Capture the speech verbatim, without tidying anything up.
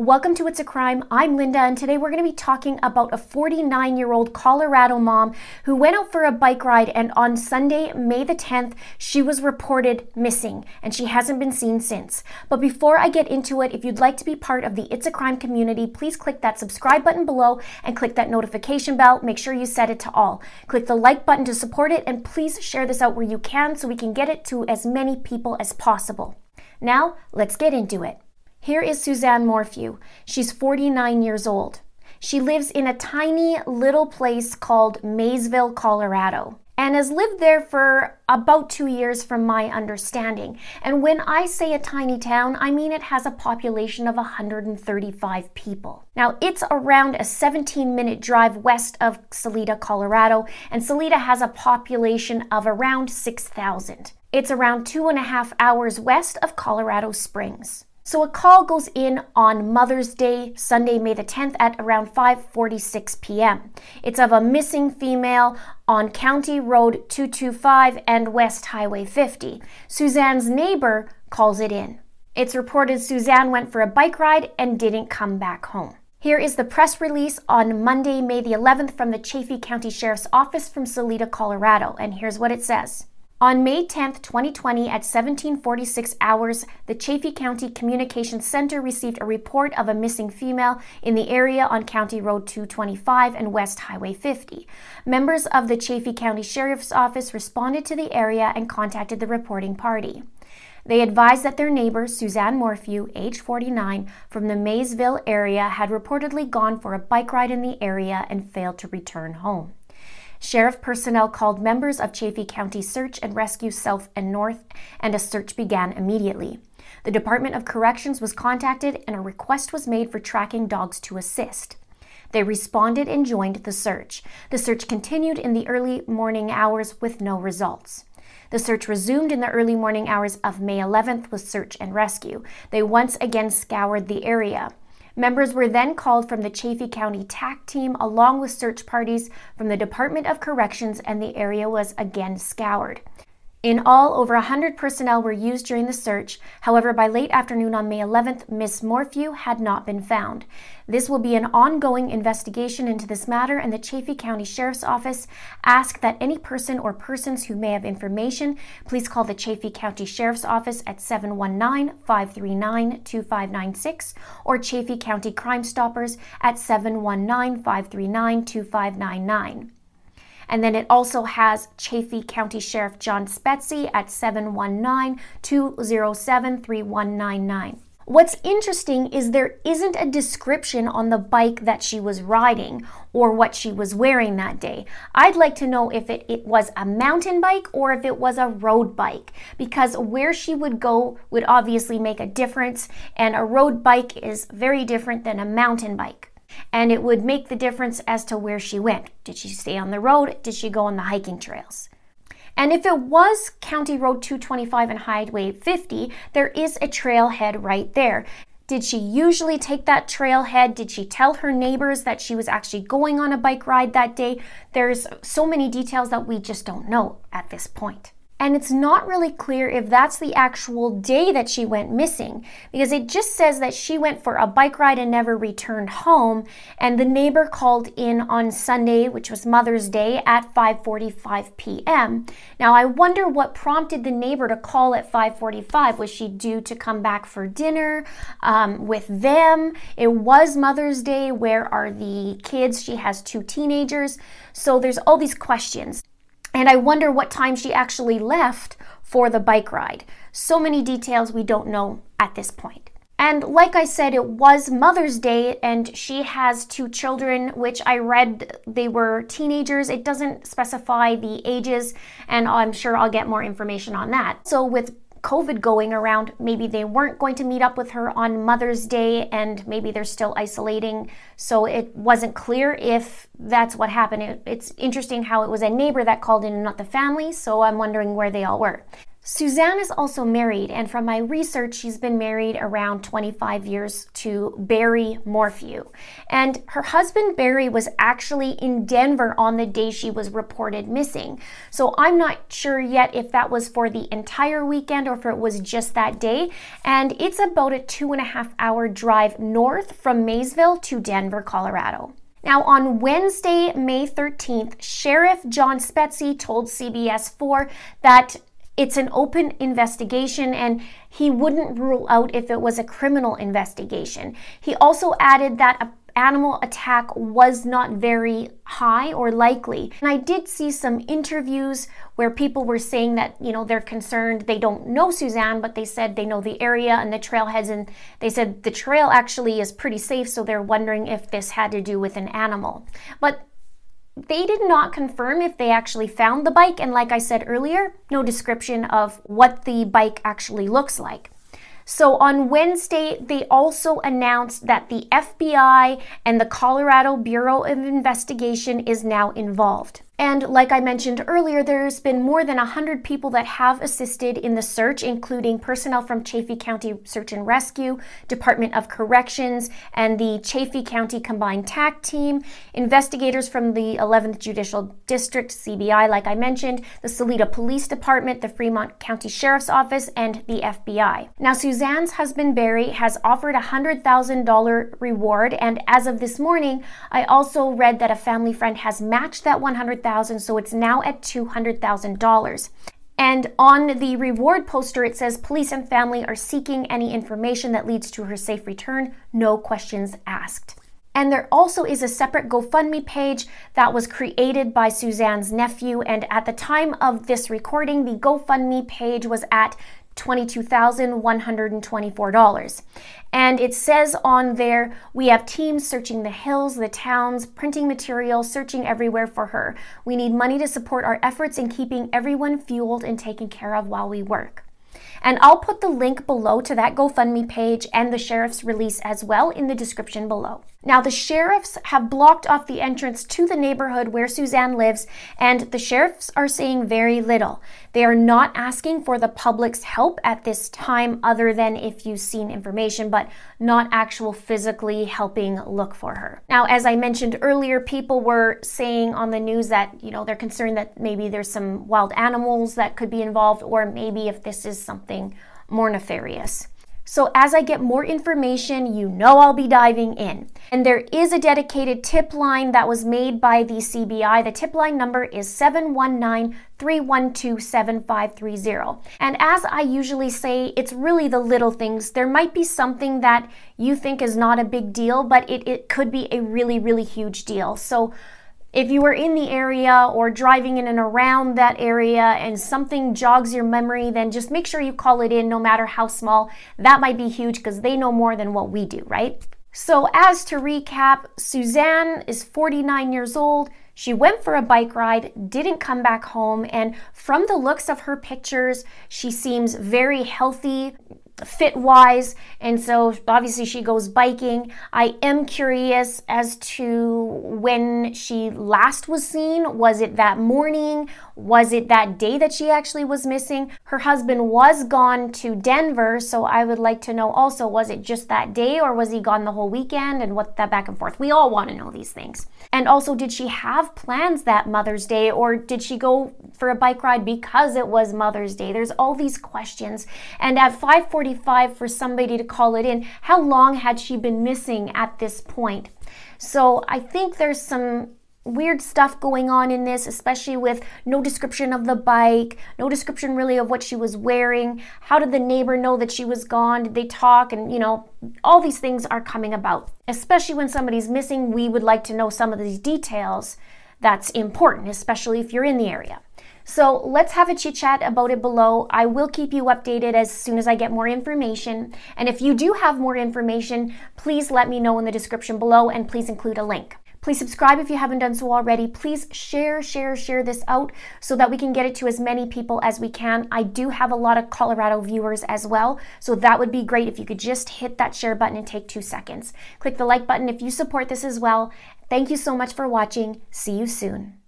Welcome to It's a Crime. I'm Linda, and today we're going to be talking about a forty-nine-year-old Colorado mom who went out for a bike ride, and on Sunday, May the tenth, she was reported missing, and she hasn't been seen since. But before I get into it, if you'd like to be part of the It's a Crime community, please click that subscribe button below and click that notification bell. Make sure you set it to all. Click the like button to support it, and please share this out where you can so we can get it to as many people as possible. Now, let's get into it. Here is Suzanne Morphew. She's forty-nine years old. She lives in a tiny little place called Maysville, Colorado, and has lived there for about two years from my understanding. And when I say a tiny town, I mean it has a population of one hundred thirty-five people. Now, it's around a seventeen minute drive west of Salida, Colorado, and Salida has a population of around six thousand. It's around two and a half hours west of Colorado Springs. So a call goes in on Mother's Day, Sunday, May the tenth at around five forty-six p m It's of a missing female on County Road two twenty-five and West Highway fifty. Suzanne's neighbor calls it in. It's reported Suzanne went for a bike ride and didn't come back home. Here is the press release on Monday, May the eleventh from the Chaffee County Sheriff's Office from Salida, Colorado, and here's what it says. On May tenth, twenty twenty, at seventeen forty-six hours, the Chaffee County Communications Center received a report of a missing female in the area on County Road two twenty-five and West Highway fifty. Members of the Chaffee County Sheriff's Office responded to the area and contacted the reporting party. They advised that their neighbor, Suzanne Morphew, age forty-nine, from the Maysville area, had reportedly gone for a bike ride in the area and failed to return home. Sheriff personnel called members of Chaffee County Search and Rescue South and North, and a search began immediately. The Department of Corrections was contacted, and a request was made for tracking dogs to assist. They responded and joined the search. The search continued in the early morning hours with no results. The search resumed in the early morning hours of May eleventh with search and rescue. They once again scoured the area. Members were then called from the Chaffee County T A C team along with search parties from the Department of Corrections, and the area was again scoured. In all, over one hundred personnel were used during the search. However, by late afternoon on May eleventh, Miz Morphew had not been found. This will be an ongoing investigation into this matter, and the Chaffee County Sheriff's Office asks that any person or persons who may have information, please call the Chaffee County Sheriff's Office at seven one nine, five three nine, two five nine six or Chaffee County Crime Stoppers at seven one nine, five three nine, two five nine nine. And then it also has Chaffee County Sheriff John Spezzi at seven one nine, two zero seven, three one nine nine. What's interesting is there isn't a description on the bike that she was riding or what she was wearing that day. I'd like to know if it, it was a mountain bike or if it was a road bike, because where she would go would obviously make a difference, and a road bike is very different than a mountain bike. And it would make the difference as to where she went. Did she stay on the road? Did she go on the hiking trails? And if it was County Road two twenty-five and Highway fifty, there is a trailhead right there. Did she usually take that trailhead? Did she tell her neighbors that she was actually going on a bike ride that day? There's so many details that we just don't know at this point. And it's not really clear if that's the actual day that she went missing, because it just says that she went for a bike ride and never returned home, and the neighbor called in on Sunday, which was Mother's Day, at five forty-five p m Now, I wonder what prompted the neighbor to call at five forty-five. Was she due to come back for dinner um, with them? It was Mother's Day. Where are the kids? She has two teenagers. So there's all these questions. And I wonder what time she actually left for the bike ride. So many details we don't know at this point. And like I said, it was Mother's Day, and she has two children, which I read they were teenagers. It doesn't specify the ages, and I'm sure I'll get more information on that. So with COVID going around, maybe they weren't going to meet up with her on Mother's Day, and maybe they're still isolating. So it wasn't clear if that's what happened. It, it's interesting how it was a neighbor that called in and not the family, so I'm wondering where they all were. Suzanne is also married, and from my research, she's been married around twenty-five years to Barry Morphew. And her husband, Barry, was actually in Denver on the day she was reported missing. So I'm not sure yet if that was for the entire weekend or if it was just that day. And it's about a two and a half hour drive north from Maysville to Denver, Colorado. Now, on Wednesday, May thirteenth, Sheriff John Spezzi told C B S four that it's an open investigation and he wouldn't rule out if it was a criminal investigation. He also added that a animal attack was not very high or likely. And I did see some interviews where people were saying that, you know, they're concerned. They don't know Suzanne, but they said they know the area and the trailheads, and they said the trail actually is pretty safe, so they're wondering if this had to do with an animal. But they did not confirm if they actually found the bike, and like I said earlier, no description of what the bike actually looks like. So on Wednesday, they also announced that the F B I and the Colorado Bureau of Investigation is now involved. And like I mentioned earlier, there's been more than one hundred people that have assisted in the search, including personnel from Chaffee County Search and Rescue, Department of Corrections, and the Chaffee County Combined T A C team, investigators from the eleventh Judicial District, C B I, like I mentioned, the Salida Police Department, the Fremont County Sheriff's Office, and the F B I. Now, Suzanne's husband, Barry, has offered a one hundred thousand dollar reward, and as of this morning, I also read that a family friend has matched that one hundred thousand dollars. So it's now at two hundred thousand dollars. And on the reward poster, it says, "Police and family are seeking any information that leads to her safe return. No questions asked." And there also is a separate GoFundMe page that was created by Suzanne's nephew. And at the time of this recording, the GoFundMe page was at twenty-two thousand one hundred twenty-four dollars. And it says on there, "We have teams searching the hills, the towns, printing material, searching everywhere for her. We need money to support our efforts in keeping everyone fueled and taken care of while we work." And I'll put the link below to that GoFundMe page and the sheriff's release as well in the description below. Now, the sheriffs have blocked off the entrance to the neighborhood where Suzanne lives, and the sheriffs are saying very little. They are not asking for the public's help at this time, other than if you've seen information, but not actual physically helping look for her. Now, as I mentioned earlier, people were saying on the news that, you know, they're concerned that maybe there's some wild animals that could be involved, or maybe if this is something more nefarious. So as I get more information, you know I'll be diving in. And there is a dedicated tip line that was made by the C B I. The tip line number is seven one nine, three one two, seven five three zero. And as I usually say, it's really the little things. There might be something that you think is not a big deal, but it, it could be a really, really huge deal. So if you were in the area or driving in and around that area and something jogs your memory, then just make sure you call it in, no matter how small. That might be huge because they know more than what we do, right? So as to recap, Suzanne is forty-nine years old. She went for a bike ride, didn't come back home, and from the looks of her pictures, she seems very healthy, fit-wise, and so obviously she goes biking. I am curious as to when she last was seen. Was it that morning? Was it that day that she actually was missing? Her husband was gone to Denver, so I would like to know also, was it just that day or was he gone the whole weekend, and what's that back and forth? We all want to know these things. And also, did she have plans that Mother's Day, or did she go for a bike ride because it was Mother's Day? There's all these questions. And at five forty-five, for somebody to call it in, how long had she been missing at this point? So I think there's some weird stuff going on in this, especially with no description of the bike, no description really of what she was wearing. How did the neighbor know that she was gone? Did they talk? And, you know, all these things are coming about. Especially when somebody's missing, we would like to know some of these details. That's important, especially if you're in the area. So let's have a chit chat about it below. I will keep you updated as soon as I get more information. And if you do have more information, please let me know in the description below, and please include a link. Please subscribe if you haven't done so already. Please share, share, share this out so that we can get it to as many people as we can. I do have a lot of Colorado viewers as well, so that would be great if you could just hit that share button and take two seconds. Click the like button if you support this as well. Thank you so much for watching. See you soon.